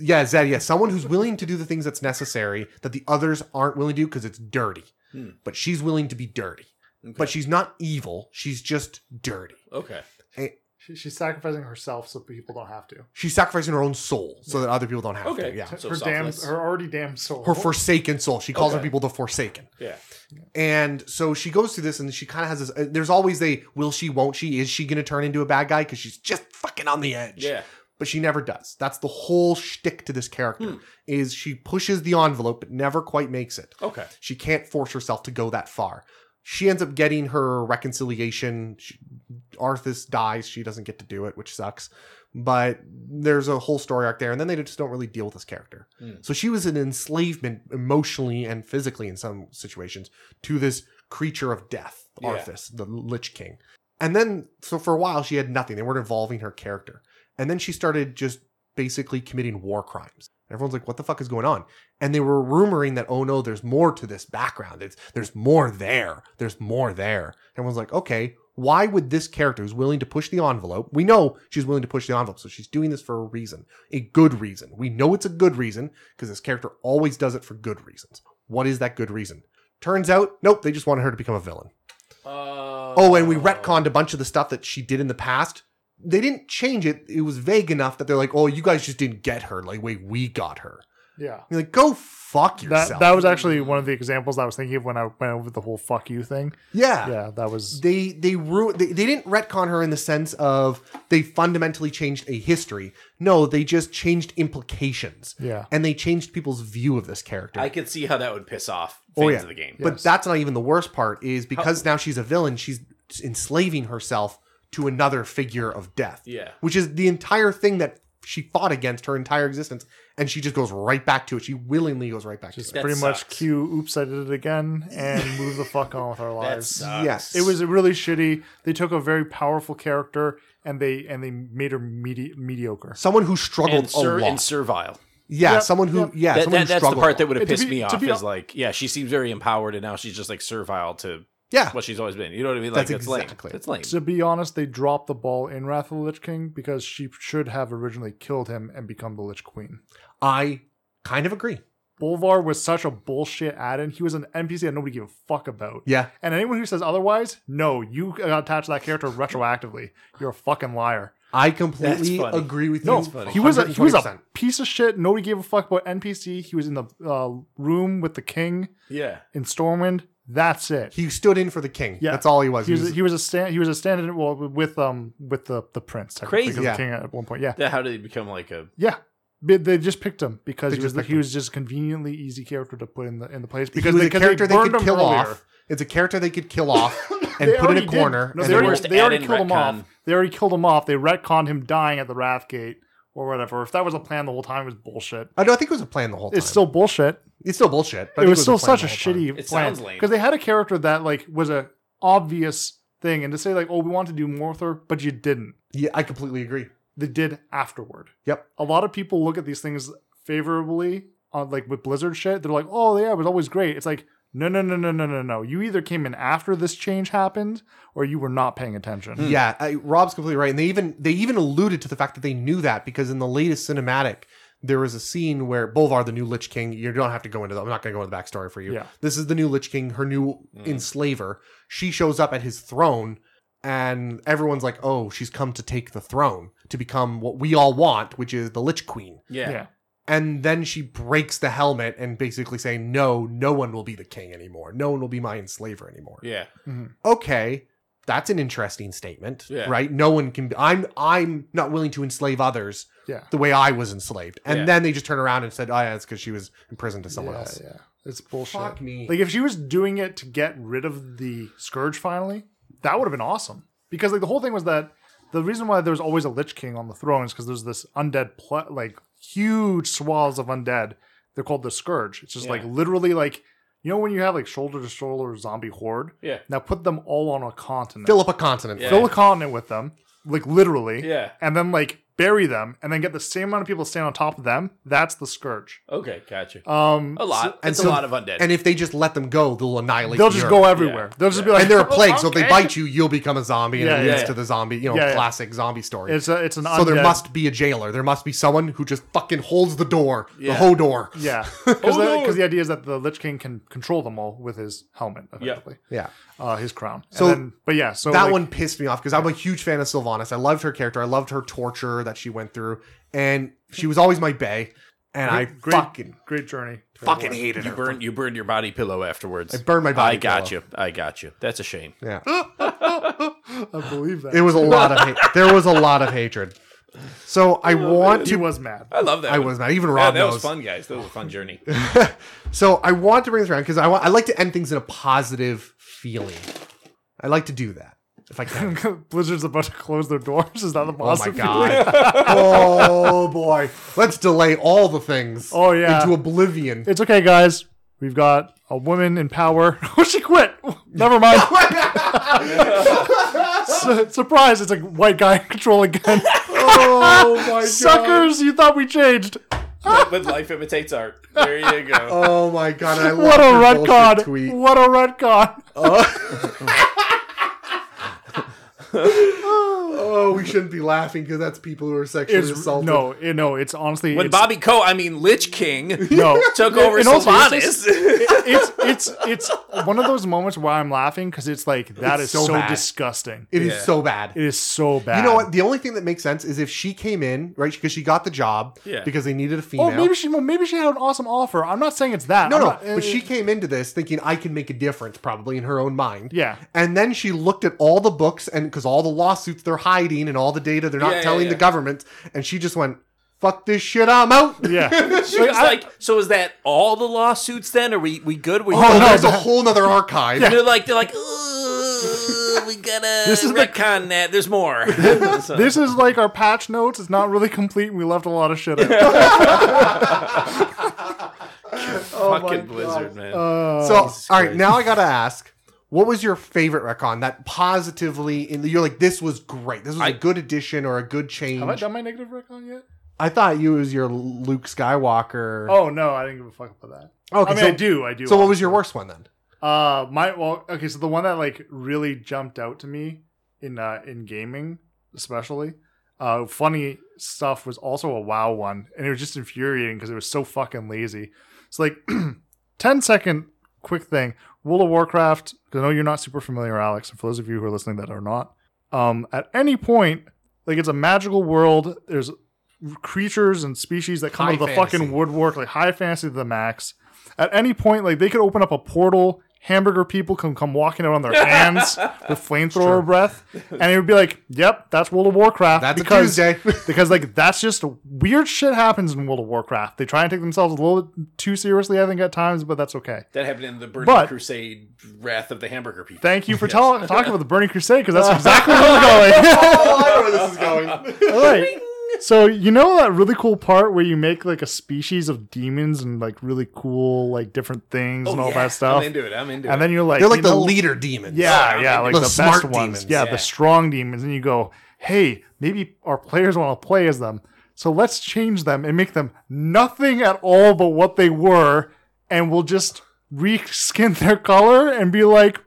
Yeah, Zed, yeah. Someone who's willing to do the things that's necessary that the others aren't willing to do because it's dirty. Hmm. But she's willing to be dirty. Okay. But she's not evil. She's just dirty. Okay. She's sacrificing herself so people don't have to. She's sacrificing her own soul so that other people don't have to. Yeah. So her already damned soul. Her forsaken soul. She calls her people the Forsaken. Yeah. And so she goes through this and she kind of has this... there's always a will she, won't she? Is she going to turn into a bad guy? Because she's just fucking on the edge. Yeah. But she never does. That's the whole shtick to this character, is she pushes the envelope, but never quite makes it. Okay. She can't force herself to go that far. She ends up getting her reconciliation. Arthas dies. She doesn't get to do it, which sucks. But there's a whole story arc there. And then they just don't really deal with this character. Mm. So she was an enslavement emotionally and physically in some situations to this creature of death, Arthas, the Lich King. And then, so for a while, she had nothing. They weren't evolving her character. And then she started just basically committing war crimes. Everyone's like, what the fuck is going on? And they were rumoring that, oh no, there's more to this background. There's more there. There's more there. Everyone's like, okay, why would this character who's willing to push the envelope? We know she's willing to push the envelope. So she's doing this for a reason, a good reason. We know it's a good reason because this character always does it for good reasons. What is that good reason? Turns out, nope, they just wanted her to become a villain. And we retconned a bunch of the stuff that she did in the past they didn't change it. It was vague enough that they're like, oh, you guys just didn't get her. Like, wait, we got her. Yeah. You're like, go fuck yourself. That was actually one of the examples I was thinking of when I went over the whole fuck you thing. Yeah. Yeah, that was... They didn't retcon her in the sense of they fundamentally changed a history. No, they just changed implications. Yeah. And they changed people's view of this character. I could see how that would piss off fans of the game. Yes. But that's not even the worst part, is because now she's a villain, she's enslaving herself to another figure of death. Yeah. Which is the entire thing that she fought against her entire existence, and she just goes right back to it. She willingly goes right back to it. Just pretty much cue oops, I did it again, and move the fuck on with our lives. Yes. It was really shitty. They took a very powerful character and they made her mediocre. Someone who struggled a lot. And servile. Yeah, yep. Someone who struggled. That's the part that would have pissed me off is like, yeah, she seems very empowered and now she's just like servile to... Yeah. What she's always been. You know what I mean? Like, that's exactly. It's lame. To be honest, they dropped the ball in Wrath of the Lich King because she should have originally killed him and become the Lich Queen. I kind of agree. Bolvar was such a bullshit add-in. He was an NPC that nobody gave a fuck about. Yeah. And anyone who says otherwise, no, you attach that character retroactively. You're a fucking liar. I completely agree with you. No, he was a piece of shit. Nobody gave a fuck about NPC. He was in the room with the king. Yeah. In Stormwind. That's it. He stood in for the king. Yeah. That's all he was. He was a stand-in with the prince. Crazy. The king at one point. Yeah. How did he become like a... Yeah. They just picked him because he was just conveniently easy character to put in the place because the character they could kill off. It's a character they could kill off and put in a corner. No, they already killed him off. They already killed him off. They retconned him dying at the Wrathgate or whatever. If that was a plan the whole time, it was bullshit. I think it was a plan the whole time. It's still bullshit. It's still bullshit. But it was still such a shitty plan. It sounds lame. Because they had a character that like was a obvious thing, and to say like, oh, we want to do more with her, but you didn't. Yeah, I completely agree. They did afterward. Yep. A lot of people look at these things favorably on like with Blizzard shit. They're like, oh yeah, it was always great. It's like, no. You either came in after this change happened or you were not paying attention. Mm. Yeah, Rob's completely right. And they even alluded to the fact that they knew that because in the latest cinematic, there was a scene where Bolvar, the new Lich King, you don't have to go into that. I'm not going to go into the backstory for you. Yeah. This is the new Lich King, her new enslaver. She shows up at his throne and everyone's like, oh, she's come to take the throne to become what we all want, which is the Lich Queen. Yeah. And then she breaks the helmet and basically saying, no one will be the king anymore. No one will be my enslaver anymore. Yeah. Mm-hmm. Okay. That's an interesting statement, right? No one can be, I'm not willing to enslave others the way I was enslaved. And then they just turn around and said, oh, yeah, it's because she was imprisoned to someone else. Yeah, it's bullshit. Fuck me. Like, if she was doing it to get rid of the Scourge finally, that would have been awesome. Because, like, the whole thing was that the reason why there was always a Lich King on the throne is because there's this undead, huge swaths of undead. They're called the Scourge. It's just, literally, you know when you have shoulder to shoulder zombie horde? Yeah. Now put them all on a continent. Fill up a continent. Yeah. Fill a continent with them. Literally. Yeah. And then bury them and then get the same amount of people to stand on top of them. That's the Scourge. Okay, gotcha. A lot. It's a lot of undead. And if they just let them go, they'll annihilate them. They'll just go everywhere. Yeah. They'll just be like... And they're a plague, so if they bite you, you'll become a zombie and it leads to the zombie, classic zombie story. It's an undead. So there must be a jailer. There must be someone who just fucking holds the door. Yeah. The whole door. Yeah. Because the idea is that the Lich King can control them all with his helmet, effectively. Yeah. His crown. So, so that one pissed me off because I'm a huge fan of Sylvanas. I loved her character. I loved her torture that she went through, and she was always my bae. And great journey. Fucking hated her. You burned your body pillow afterwards. I burned my body pillow. I got you. That's a shame. Yeah. I believe that. It was a lot of hate. There was a lot of hatred. So he was mad. I love that. I was mad. Even Rob knows. That was fun, guys. That was a fun journey. So I want to bring this around because I like to end things in a positive feeling. I like to do that if I can. Blizzard's about to close their doors. Is that the positive feeling? Oh my god! Oh boy! Let's delay all the things. Oh yeah. Into oblivion. It's okay, guys. We've got a woman in power. Oh, she quit. Never mind. Surprise! It's a white guy in control again. Oh my god! Suckers! You thought we changed. But life imitates art. There you go. Oh my god! I love what a retcon tweet. What a retcon. Oh. oh, we shouldn't be laughing because that's people who are sexually assaulted. No, it's honestly... When Bobby Kotick, I mean Lich King, took over Sylvanas. It's one of those moments where I'm laughing because it's like, that is so disgusting. It is so bad. You know what? The only thing that makes sense is if she came in, right, because she got the job because they needed a female. Oh, maybe she had an awesome offer. I'm not saying it's that. No, but she came into this thinking, I can make a difference, probably in her own mind. Yeah. And then she looked at all the books, and because all the lawsuits they're hiding and all the data they're not telling the government, and she just went, fuck this shit, I'm out. Yeah. She was like, so is that all the lawsuits then? Are we good? There's a whole nother archive. Yeah. They're like, ooh, we gotta retcon that. There's more. This is like our patch notes. It's not really complete, and we left a lot of shit out. Fucking Blizzard, man. All right, now I gotta ask, what was your favorite retcon that positively, you're like, this was great. This was a good addition or a good change. Have I done my negative retcon yet? I thought you was your Luke Skywalker. Oh, no, I didn't give a fuck about that. Okay, I mean, I do. So what was your worst one then? So the one that like really jumped out to me in gaming, especially, funny stuff was also a WoW one. And it was just infuriating because it was so fucking lazy. It's like 10-second quick thing. World of Warcraft, because I know you're not super familiar, Alex, and for those of you who are listening that are not, at any point, like, it's a magical world, there's creatures and species that come out of the fucking woodwork, like high fantasy to the max. At any point, like, they could open up a portal, hamburger people can come walking out on their hands with flamethrower breath, and it would be like, yep, that's World of Warcraft. That's Tuesday. Because, like, that's just weird shit happens in World of Warcraft. They try and take themselves a little too seriously, I think, at times, but that's okay. That happened in the Burning Crusade, Wrath of the Hamburger People. Thank you for talking about the Burning Crusade, because that's exactly where we're going. I know where this is going. All right. So, you know that really cool part where you make, like, a species of demons and, like, really cool, like, different things and all that stuff? I'm into it. And then you're like... They're like the leader demons. Yeah, like the smart best ones. Yeah, the strong demons. And you go, hey, maybe our players want to play as them, so let's change them and make them nothing at all but what they were, and we'll just reskin their color and be like,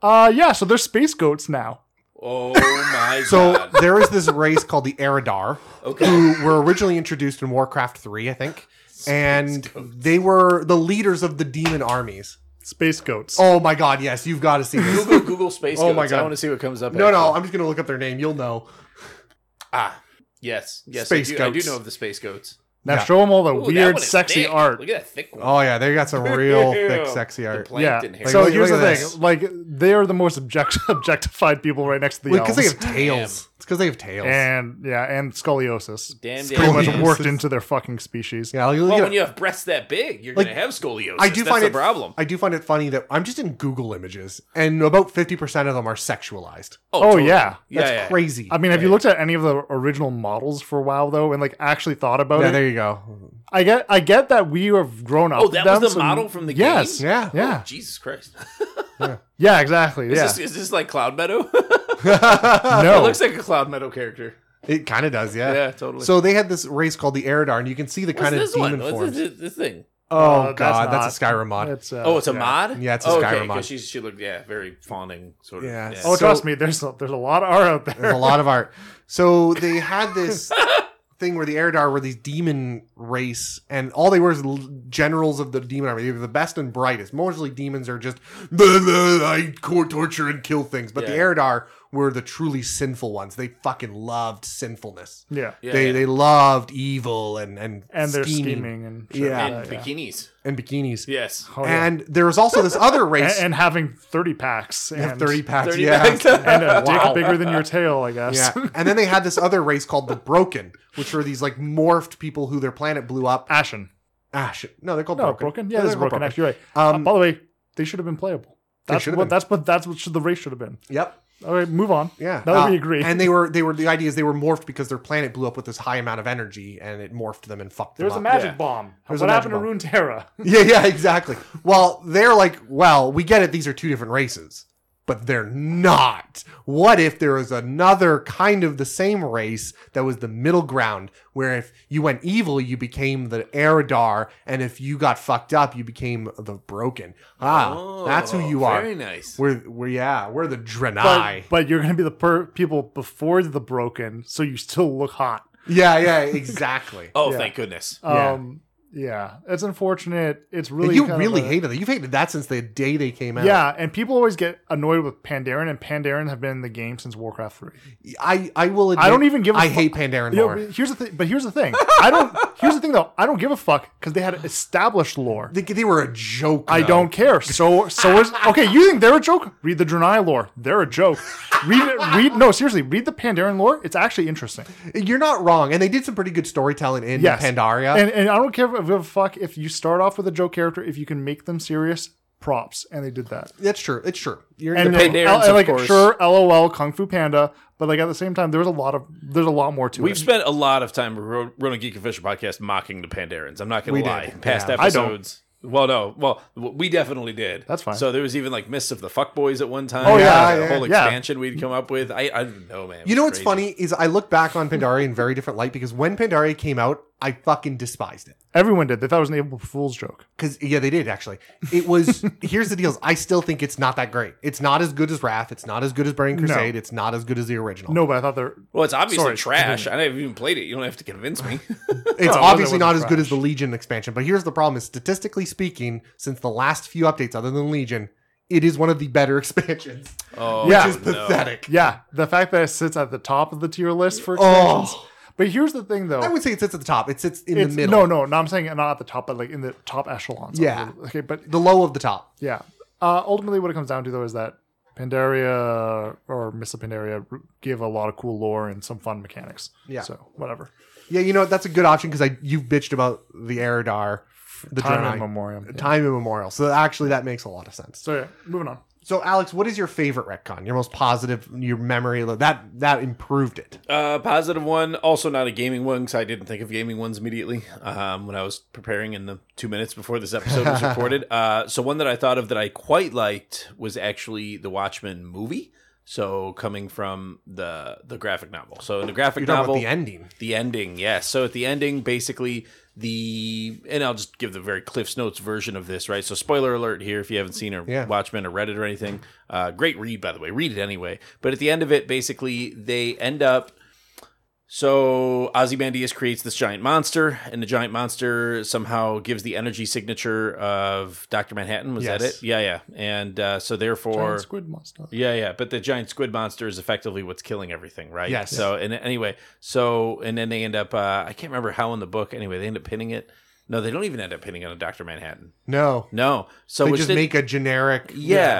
so they're space goats now. Oh my God. So there is this race called the Eredar, who were originally introduced in Warcraft 3, I think. And they were the leaders of the demon armies. Space goats. Oh my God, yes, you've got to see this. Google space goats. Oh my God. I want to see what comes up. No, I'm just going to look up their name. You'll know. Yes, space goats. I do know of the space goats. Now show them all the weird, sexy art. Look at that thick one. Oh, yeah. They got some real thick, sexy art. Yeah. So here's the thing. Like, they are the most objectified people right next to the elves. Because they have tails. It's because they have tails. And, and scoliosis. It's pretty much worked into their fucking species. Yeah. Well, when you have breasts that big, you're going to have scoliosis. That's the problem. I do find it funny that I'm just in Google Images, and about 50% of them are sexualized. Oh, yeah. That's crazy. I mean, have you looked at any of the original models for WoW, though, and, like, actually thought about it? You go. I get that we have grown up. Oh, that was the model from the game? Yes. Yeah. Oh, Jesus Christ. Yeah, exactly. Yeah. Is this like Cloud Meadow? No. It looks like a Cloud Meadow character. It kind of does, yeah. Yeah, totally. So they had this race called the Eredar, and you can see the kind of demon form. What's this thing? Oh, God. That's a Skyrim mod. It's, it's a mod? Yeah, it's a Skyrim mod. She looked, very fawning, sort of. Yeah. Yeah. Oh, trust me, there's a lot of art out there. There's a lot of art. So they had this... thing where the Eredar were these demon race, and all they were is generals of the demon army. They were the best and brightest. Mostly demons are just I torture and kill things, but the Eredar were the truly sinful ones. They fucking loved sinfulness. They loved evil and their scheming and bikinis. And bikinis. Yes. Oh, and there was also this other race. and having 30 packs. And 30 packs, 30 packs. And a dick bigger than your tail, I guess. Yeah. And then they had this other race called the Broken, which were these like morphed people who their planet blew up. Ashen. No, they're called Broken. Broken. Yeah, they're Broken. Actually, you're right. By the way, they should have been playable. That's what the race should have been. Yep. All right, move on. Yeah. Now that we agree. And they were the idea is they were morphed because their planet blew up with this high amount of energy, and it morphed them and fucked them up. There was a magic bomb. What happened to Runeterra? Yeah, exactly. Well, they're like, well, we get it. These are two different races. but they're not. What if there was another kind of the same race that was the middle ground, where if you went evil, you became the Eredar, and if you got fucked up, you became the Broken. Ah, oh, that's who you are. Very nice. We're the Draenei. But you're going to be the people before the Broken, so you still look hot. Yeah, exactly. Oh, yeah. Thank goodness. Yeah, it's unfortunate. It's really hated it. You've hated that since the day they came out. Yeah, and people always get annoyed with Pandaren, and Pandaren have been in the game since Warcraft 3. I will admit, I don't even give. I hate Pandaren lore. You know, here's the thing. I don't give a fuck because they had established lore. They were a joke. I don't care. Okay. You think they're a joke? Read the Draenei lore. They're a joke. No, seriously. Read the Pandaren lore. It's actually interesting. You're not wrong, and they did some pretty good storytelling in Pandaria. And I don't care. Give a fuck if you start off with a joke character. If you can make them serious, props, and they did that. That's true. It's true. You're and of course. Sure, LOL, Kung Fu Panda, but like at the same time, there's a lot more to it. We've spent a lot of time, Road to Geek and Fish Podcast, mocking the Pandarens. I'm not going to lie. Did. Past episodes. Well, we definitely did. That's fine. So there was even like Mists of the Fuckboys at one time. Oh, yeah. The whole expansion we'd come up with. I don't know, man. You know what's funny is I look back on Pandaria in very different light, because when Pandaria came out, I fucking despised it. Everyone did. They thought it was an April Fool's joke. Yeah, they did, actually. It was, here's the deal. I still think it's not that great. It's not as good as Wrath. It's not as good as Burning Crusade. No. It's not as good as the original. No, but I thought they're... Well, it's obviously trash. I haven't even played it. You don't have to convince me. It's obviously not as good as the Legion expansion. But here's the problem is, statistically speaking, since the last few updates other than Legion, it is one of the better expansions. Oh, which is pathetic. No. Yeah. The fact that it sits at the top of the tier list for expansions... Oh. But here's the thing, though. I would say it sits at the top. It sits in the middle. No. I'm saying not at the top, but like in the top echelons. Yeah. Okay, but the low of the top. Yeah. Ultimately, what it comes down to, though, is that Pandaria or Mists of Pandaria give a lot of cool lore and some fun mechanics. Yeah. So whatever. Yeah, you know, that's a good option, because you've bitched about the Eredar, the Time Immemorial. Yeah. Time Immemorial. So actually, that makes a lot of sense. So yeah, moving on. So, Alex, what is your favorite retcon? Your most positive, your memory that improved it. Positive one, also not a gaming one, because I didn't think of gaming ones immediately when I was preparing in the 2 minutes before this episode was recorded. So, one that I thought of that I quite liked was actually the Watchmen movie. So, coming from the graphic novel. So, in the graphic novel, about the ending. The ending, yes. So, at the ending, basically. And I'll just give the very Cliff's Notes version of this, right? So spoiler alert here if you haven't seen Watchmen or read it or anything. Great read, by the way. Read it anyway. But at the end of it, basically, they end up... So Ozymandias creates this giant monster, and the giant monster somehow gives the energy signature of Dr. Manhattan. Was that it? Yeah. And so therefore... Giant squid monster. Yeah. But the giant squid monster is effectively what's killing everything, right? Yes. So, and anyway, and then they end up... I can't remember how in the book. Anyway, they end up pinning it. No, they don't even end up pinning on a Dr. Manhattan. No. So they make a generic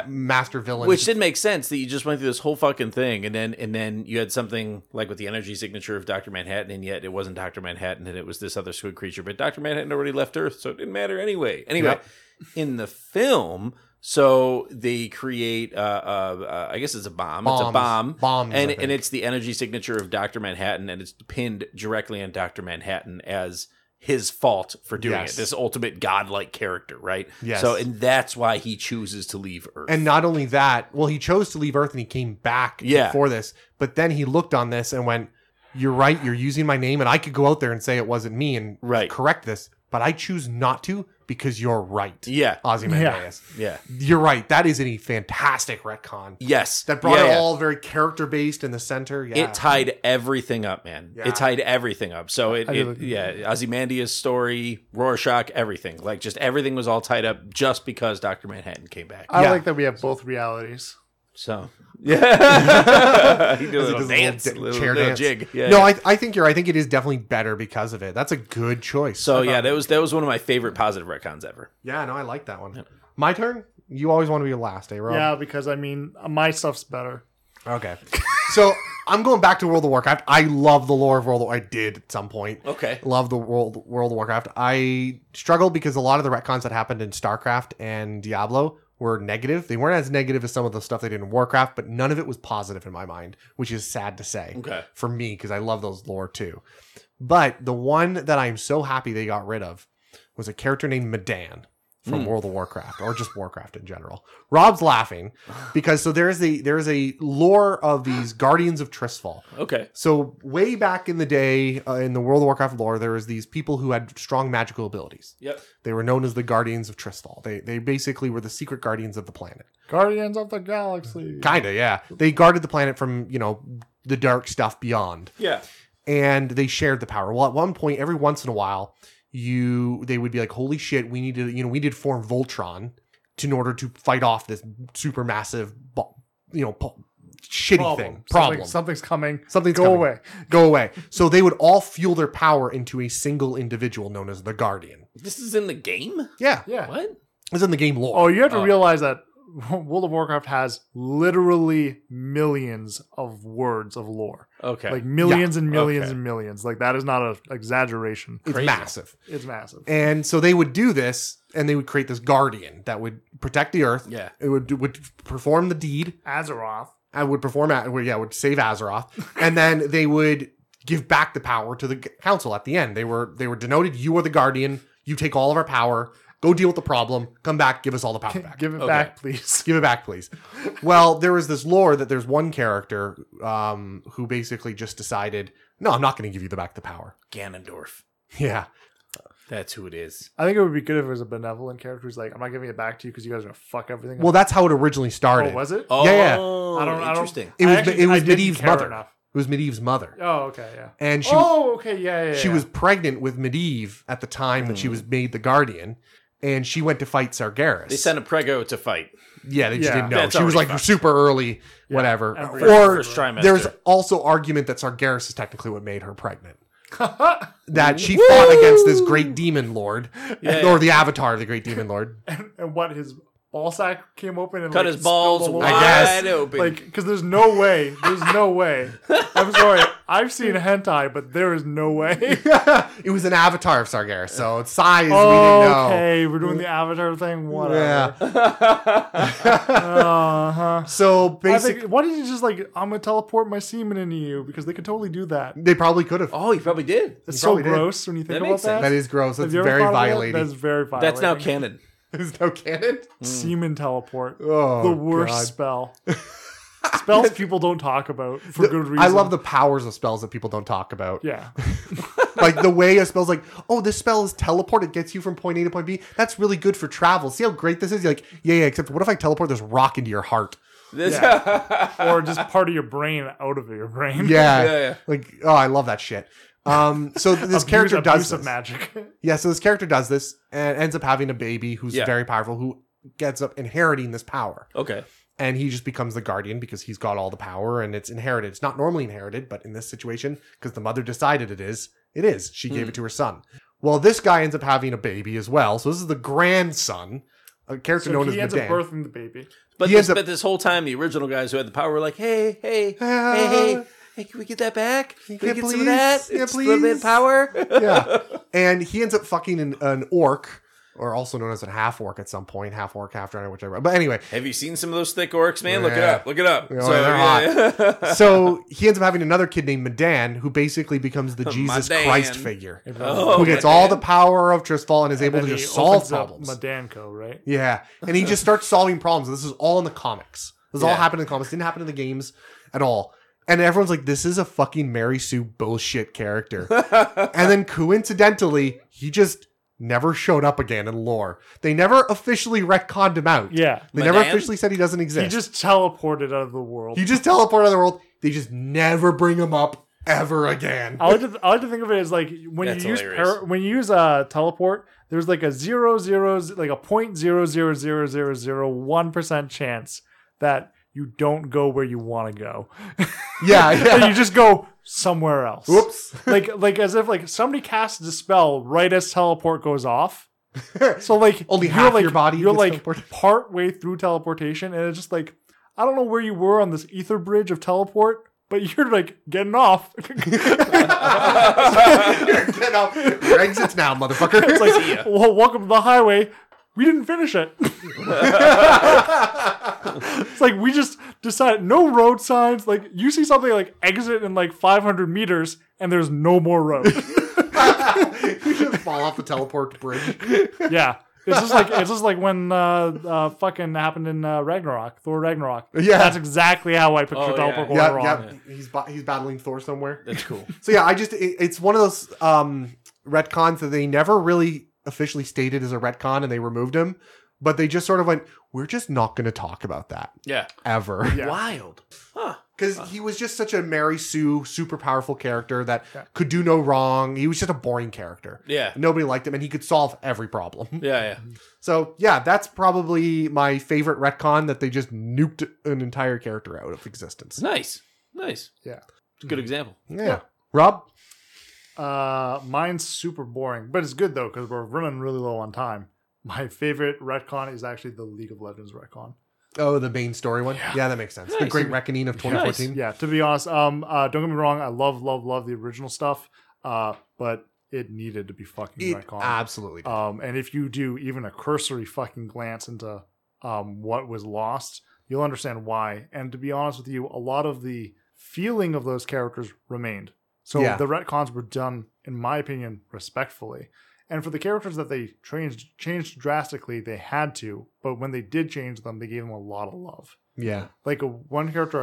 master villain. Which didn't make sense that you just went through this whole fucking thing, and then you had something like with the energy signature of Dr. Manhattan, and yet it wasn't Dr. Manhattan, and it was this other squid creature. But Dr. Manhattan already left Earth, so it didn't matter anyway. Anyway, in the film... So they create, I guess it's a bomb. Bombs. It's a bomb. Bombs, and it's the energy signature of Dr. Manhattan, and it's pinned directly on Dr. Manhattan as... his fault for doing it. This ultimate godlike character, right? Yes. So, and that's why he chooses to leave Earth. And not only that, well, he chose to leave Earth and he came back for this, but then he looked on this and went, you're right, you're using my name, and I could go out there and say it wasn't me and correct this, but I choose not to because you're right. Yeah. Ozymandias. Yeah. You're right. That is a fantastic retcon. Yes. That brought it all very character-based in the center. Yeah. It tied everything up, man. Yeah. It tied everything up. So, Ozymandias' story, Rorschach, everything. Like, just everything was all tied up just because Dr. Manhattan came back. I like that we have both realities. So, yeah, he did a little dance. Jig. Yeah, I think you're right. I think it is definitely better because of it. That's a good choice. So that was one of my favorite positive retcons ever. Yeah, no, I like that one. Yeah. My turn. You always want to be last, Rob? Yeah, because I mean, my stuff's better. Okay, so I'm going back to World of Warcraft. I love the lore of World of Warcraft. I did at some point. Okay, love the World of Warcraft. I struggled because a lot of the retcons that happened in StarCraft and Diablo were negative. They weren't as negative as some of the stuff they did in Warcraft, but none of it was positive in my mind, which is sad to say for me, because I love those lore too. But the one that I'm so happy they got rid of was a character named Medan. from World of Warcraft, or just Warcraft in general. Rob's laughing because there is a lore of these Guardians of Tristfall. Okay. So way back in the day, in the World of Warcraft lore, there was these people who had strong magical abilities. Yep. They were known as the Guardians of Tristfall. They basically were the secret guardians of the planet. Guardians of the galaxy. Kinda, yeah. They guarded the planet from, the dark stuff beyond. Yeah. And they shared the power. Well, at one point, every once in a while, they would be like, holy shit, we need to form Voltron in order to fight off this super massive, shitty thing. Problem. Something's coming. Go away. So they would all fuel their power into a single individual known as the Guardian. This is in the game? Yeah. What? It's in the game lore. Oh, you have to realize that World of Warcraft has literally millions of words of lore. Okay. Like millions and millions and millions. Like that is not an exaggeration. It's crazy. Massive. It's massive. And so they would do this and they would create this guardian that would protect the earth. Yeah. It would perform the deed. Azeroth. I would perform would save Azeroth. And then they would give back the power to the council at the end. They were denoted, you are the guardian, you take all of our power. Go deal with the problem. Come back. Give us all the power back. Give it back, please. Well, there was this lore that there's one character who basically just decided, no, I'm not going to give you back the power. Ganondorf. Yeah. That's who it is. I think it would be good if it was a benevolent character who's like, I'm not giving it back to you because you guys are going to fuck everything up. Well, that's how it originally started. Oh, was it? Oh, yeah. Interesting. It was Medivh's mother. Enough. It was Medivh's mother. Oh, okay, yeah. And she She was pregnant with Medivh at the time that she was made the Guardian. And she went to fight Sargeras. They sent a preggo to fight. Yeah, they just didn't know. She was like super early, whatever. Or there's also argument that Sargeras is technically what made her pregnant. That she fought against this great demon lord, the avatar of the great demon lord. And what, his ball sack came open and cut his balls wide open. Because there's no way. I'm sorry. I've seen hentai, but there is no way. It was an avatar of Sargeras, so its size we didn't know. Okay, we're doing the avatar thing, whatever. Yeah. So basically, why didn't you just I'm going to teleport my semen into you? Because they could totally do that. They probably could have. Oh, he probably did. It's so gross when you think about that. That is gross. That's very violating. That's very violating. That's now canon. There's no canon? Semen teleport. Oh, the worst spell. Spells people don't talk about for good reason. I love the powers of spells that people don't talk about. Yeah. The way a spell's this spell is teleport. It gets you from point A to point B. That's really good for travel. See how great this is? You're except what if I teleport this rock into your heart? Or just part of your brain out of your brain. Yeah. I love that shit. So this character does this. Magic. Yeah, so this character does this and ends up having a baby who's very powerful, who gets up inheriting this power. Okay. And he just becomes the guardian because he's got all the power and it's inherited. It's not normally inherited, but in this situation, because the mother decided it is, it is. She gave it to her son. Well, this guy ends up having a baby as well. So this is the grandson, a character known as Medan. He ends up birthing the baby. But this whole time, the original guys who had the power were like, hey. Hey, can we get that back? Can we get some of that? Yeah, it's please. A little bit of power. And he ends up fucking an orc, or also known as a half-orc at some point. Half-orc, half-dragon, whichever. But anyway. Have you seen some of those thick orcs, man? Yeah. Look it up. So, they're hot. So he ends up having another kid named Medan, who basically becomes the Jesus Christ figure. Who gets all the power of Tristfall and is able to just solve problems. Medanco, right? Yeah. And he just starts solving problems. This is all in the comics. This all happened in the comics. Didn't happen in the games at all. And everyone's like, this is a fucking Mary Sue bullshit character. And then coincidentally, he just never showed up again in lore. They never officially retconned him out. Yeah. They never officially said he doesn't exist. He just teleported out of the world. They just never bring him up ever again. I like to think of it as when you use teleport, there's a 0.00001% chance that you don't go where you want to go. Yeah. You just go somewhere else. Whoops. As if somebody casts a spell right as teleport goes off. So only half your body. You're part way through teleportation, and it's just I don't know where you were on this ether bridge of teleport, but you're getting off. You're getting off. Your exit's now, motherfucker. It's welcome to the highway. We didn't finish it. It's we just decided no road signs. You see something exit in 500 meters and there's no more road. You just fall off the teleport bridge. Yeah. It's just like when fucking happened in Ragnarok, Thor Ragnarok. Yeah, that's exactly how I pictured Doppelganger. Yeah. He's battling Thor somewhere. That's cool. So yeah, it's one of those retcons that they never really officially stated as a retcon, and they removed him. But they just sort of went, we're just not going to talk about that. Yeah. Ever. Yeah. Wild. Huh. Because he was just such a Mary Sue, super powerful character that could do no wrong. He was just a boring character. Yeah. Nobody liked him, and he could solve every problem. Yeah, yeah. So, yeah, that's probably my favorite retcon, that they just nuked an entire character out of existence. Nice. Yeah. It's a good example. Yeah. Rob? Mine's super boring, but it's good, though, because we're running really low on time. My favorite retcon is actually the League of Legends retcon. Oh, the main story one? Yeah, that makes sense. Nice. The Great Reckoning of 2014. Nice. Yeah, to be honest, don't get me wrong, I love the original stuff, but it needed to be fucking retcon. Absolutely. And if you do even a cursory fucking glance into what was lost, you'll understand why. And to be honest with you, a lot of the feeling of those characters remained. So the retcons were done, in my opinion, respectfully. And for the characters that they changed drastically, they had to. But when they did change them, they gave them a lot of love. Yeah. Like one character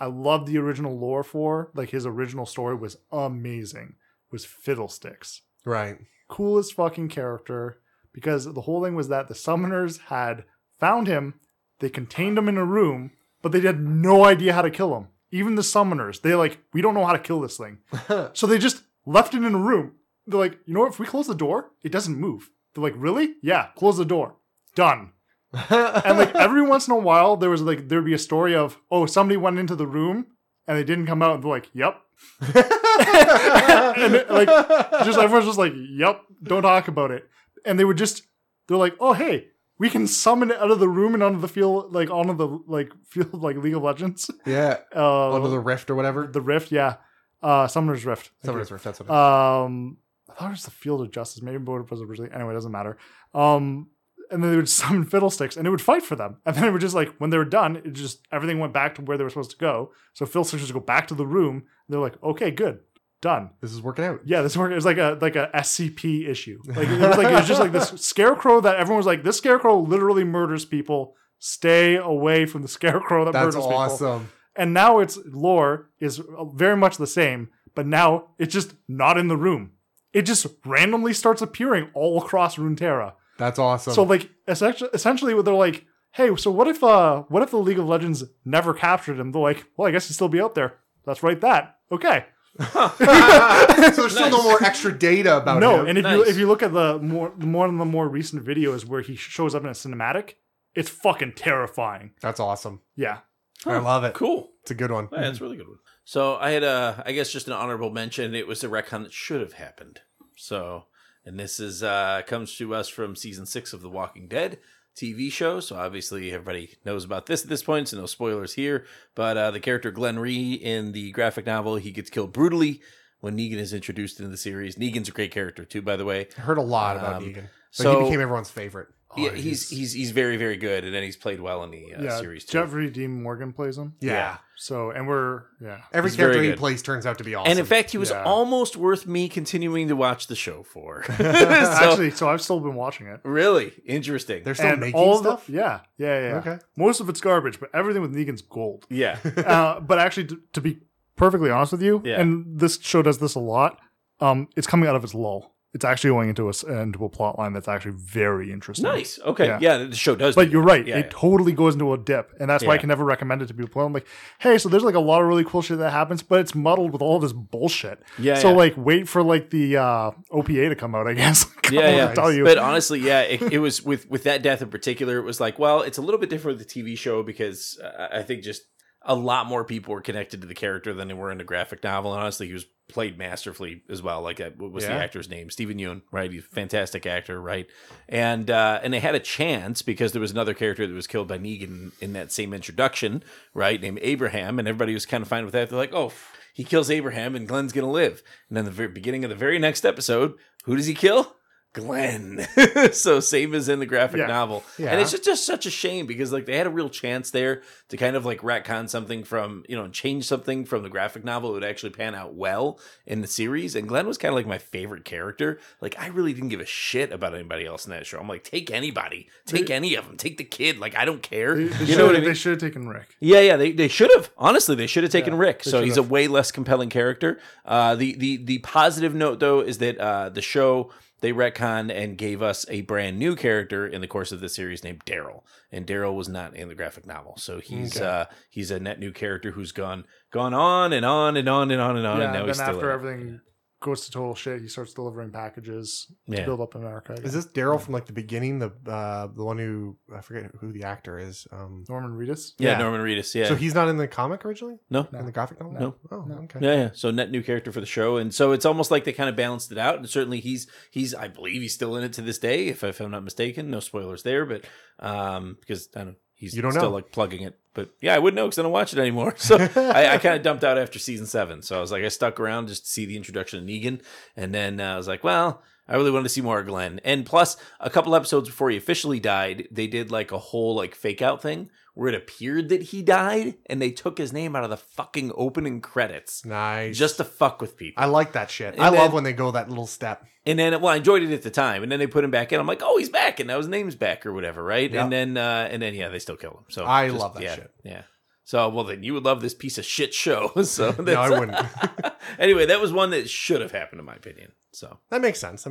I loved the original lore for. Like his original story was amazing. Was Fiddlesticks. Right. Coolest fucking character. Because the whole thing was that the summoners had found him. They contained him in a room. But they had no idea how to kill him. Even the summoners. They're like, we don't know how to kill this thing. So they just left him in a room. They're like, you know what? If we close the door, it doesn't move. They're like, really? Yeah, close the door. Done. And like every once in a while, there'd be a story of, oh, somebody went into the room and they didn't come out. And they're like, yep. And everyone's just like, yep, don't talk about it. And they're like, oh, hey, we can summon it out of the room and onto the field, like League of Legends. Yeah. Onto the Rift or whatever. The Rift, yeah. Summoner's Rift. That's what it is. I thought it was the Field of Justice. Maybe it was originally. Anyway, it doesn't matter. And then they would summon Fiddlesticks, and it would fight for them. And then it would just like, when they were done, it just, everything went back to where they were supposed to go. So Fiddlesticks would go back to the room. And they're like, okay, good. Done. This is working out. Yeah, this is working. It was like a SCP issue. Like it was just like this scarecrow that everyone was like, this scarecrow literally murders people. Stay away from the scarecrow that murders people. That's awesome. And now its lore is very much the same, but now it's just not in the room. It just randomly starts appearing all across Runeterra. That's awesome. So like essentially they're like, hey, so what if the League of Legends never captured him? They're like, well, I guess he'd still be out there. Let's write that. Okay. So there's still no more extra data about him. No, and if you look at the more recent videos where he shows up in a cinematic, it's fucking terrifying. That's awesome. Yeah. Huh, I love it. Cool. It's a good one. Yeah, it's a really good one. So I had I guess just an honorable mention. It was a retcon that should have happened. So, and this is comes to us from season 6 of The Walking Dead TV show. So obviously everybody knows about this at this point. So no spoilers here. But the character Glenn Rhee in the graphic novel, he gets killed brutally when Negan is introduced into the series. Negan's a great character too, by the way. I heard a lot about Negan. So he became everyone's favorite. Yeah, he's very, very good, and then he's played well in the series too. Jeffrey Dean Morgan plays him. Yeah. So, and every character he plays turns out to be awesome. And in fact, he was almost worth me continuing to watch the show for. So I've still been watching it. Really? Interesting. They're still making stuff? Yeah. Okay. Most of it's garbage, but everything with Negan's gold. Yeah. But actually, to be perfectly honest with you, and this show does this a lot, it's coming out of its lull. It's actually going into a plot line that's actually very interesting. Nice. Okay. Yeah, the show does. But you're right. Yeah, it totally goes into a dip. And that's why I can never recommend it to people. I'm like, hey, so there's like a lot of really cool shit that happens, but it's muddled with all this bullshit. Yeah. So like wait for like the OPA to come out, I guess. I tell you. But honestly, it was with that death in particular, it was like, well, it's a little bit different with the TV show because I think just a lot more people were connected to the character than they were in the graphic novel. And honestly, he was played masterfully as well. Like what was the actor's name? Steven Yeun, right? He's a fantastic actor, right? And they had a chance because there was another character that was killed by Negan in that same introduction, right? Named Abraham. And everybody was kind of fine with that. They're like, oh, he kills Abraham and Glenn's going to live. And then the very beginning of the very next episode, who does he kill? Glenn. So same as in the graphic novel. Yeah. And it's just such a shame because like they had a real chance there to kind of like retcon something from, you know, change something from the graphic novel. It would actually pan out well in the series. And Glenn was kind of like my favorite character. Like I really didn't give a shit about anybody else in that show. I'm like, take anybody, take any of them, take the kid. Like, I don't care. You know what I mean? They should have taken Rick. Yeah. They should have. Honestly, they should have taken Rick. So he's a way less compelling character. The positive note though, is that the show, they retconned and gave us a brand new character in the course of the series named Daryl. And Daryl was not in the graphic novel. So he's a net new character who's gone on and on and on and on and on. Yeah, and now he's still after everything goes to total shit, he starts delivering packages to build up America. Is this Daryl from like the beginning? The one who, I forget who the actor is. Norman Reedus? Yeah, Norman Reedus. Yeah. So he's not in the comic originally? No. In the graphic novel? No. Oh, okay. Yeah. So net new character for the show. And so it's almost like they kind of balanced it out. And certainly he's I believe he's still in it to this day, if I'm not mistaken. No spoilers there, but because I don't know. He's you don't still know. Like plugging it. But yeah, I wouldn't know because I don't watch it anymore. So I kind of dumped out after season 7. So I was like, I stuck around just to see the introduction of Negan. And then I was like, well, I really wanted to see more of Glenn. And plus, a couple episodes before he officially died, they did like a whole like fake out thing where it appeared that he died and they took his name out of the fucking opening credits. Nice. Just to fuck with people. I like that shit. I love when they go that little step. And then, well, I enjoyed it at the time. And then they put him back in. I'm like, oh, he's back. And now his name's back or whatever, right? Yep. And then, yeah, they still kill him. So I love that shit. Yeah. So, well, then you would love this piece of shit show. So that's, no, I wouldn't. Anyway, that was one that should have happened, in my opinion. So that makes sense.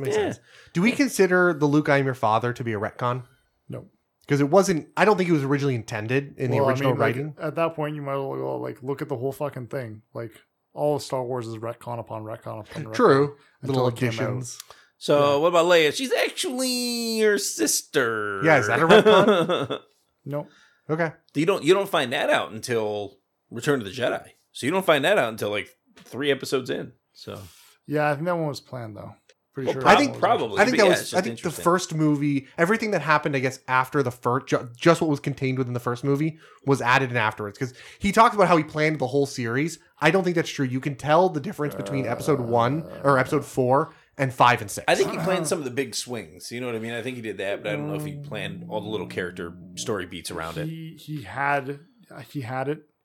Do we consider the Luke, I Am Your Father to be a retcon? No. Because it wasn't, I don't think it was originally intended in the original writing. Like, at that point, you might as well like look at the whole fucking thing. Like all of Star Wars is retcon upon retcon upon retcon. True. Little additions. So what about Leia? She's actually your sister. Yeah, is that a retcon? No. Okay. You don't find that out until Return of the Jedi. So you don't find that out until like 3 episodes in. So yeah, I think that one was planned though. Pretty sure. I think the first movie, everything that happened, I guess, after the first, just what was contained within the first movie was added in afterwards. Because he talked about how he planned the whole series. I don't think that's true. You can tell the difference between episode 1 or episode 4. And 5 and 6. I think he planned some of the big swings. You know what I mean? I think he did that, but I don't know if he planned all the little character story beats around it. He had it.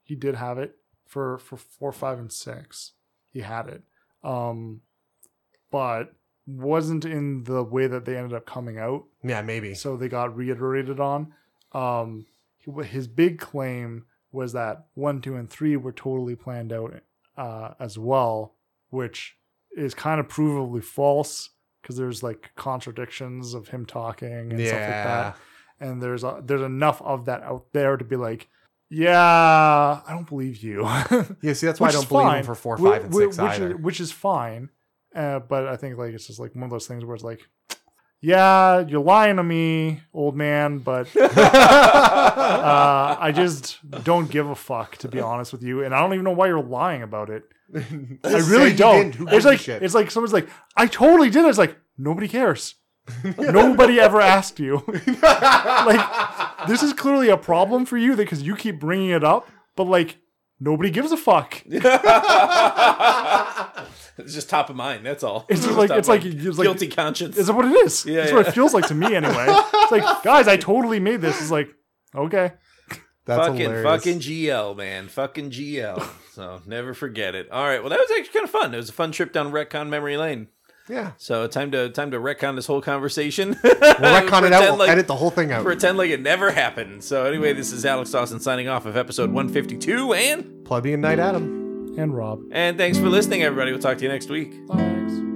He did have it for 4, 5, and 6. He had it, but wasn't in the way that they ended up coming out. Yeah, maybe. So they got reiterated on. His big claim was that 1, 2, and 3 were totally planned out as well, which is kind of provably false because there's like contradictions of him talking and stuff like that. And there's enough of that out there to be like, yeah, I don't believe you. Yeah, see, that's why I don't believe him for 4, 5, and 6 either. Which is fine. But I think like it's just like one of those things where it's like, yeah, you're lying to me, old man, but I just don't give a fuck, to be honest with you. And I don't even know why you're lying about it. I really don't. It's like someone's like, I totally did. It's like, nobody cares. Nobody ever asked you. Like, this is clearly a problem for you because you keep bringing it up, but like, nobody gives a fuck. It's just top of mind. That's all. It's like guilty conscience. It's what it is. Yeah, That's what it feels like to me anyway. It's like, guys, I totally made this. It's like, okay. That's hilarious. Fucking GL, man. Fucking GL. So never forget it. All right. Well, that was actually kind of fun. It was a fun trip down retcon memory lane. Yeah. So time to retcon this whole conversation. We'll retcon it out. We'll edit the whole thing out. Pretend like it never happened. So anyway, this is Alex Dawson signing off of episode 152 and Plebeian Knight Adam and Rob. And thanks for listening, everybody. We'll talk to you next week. Thanks.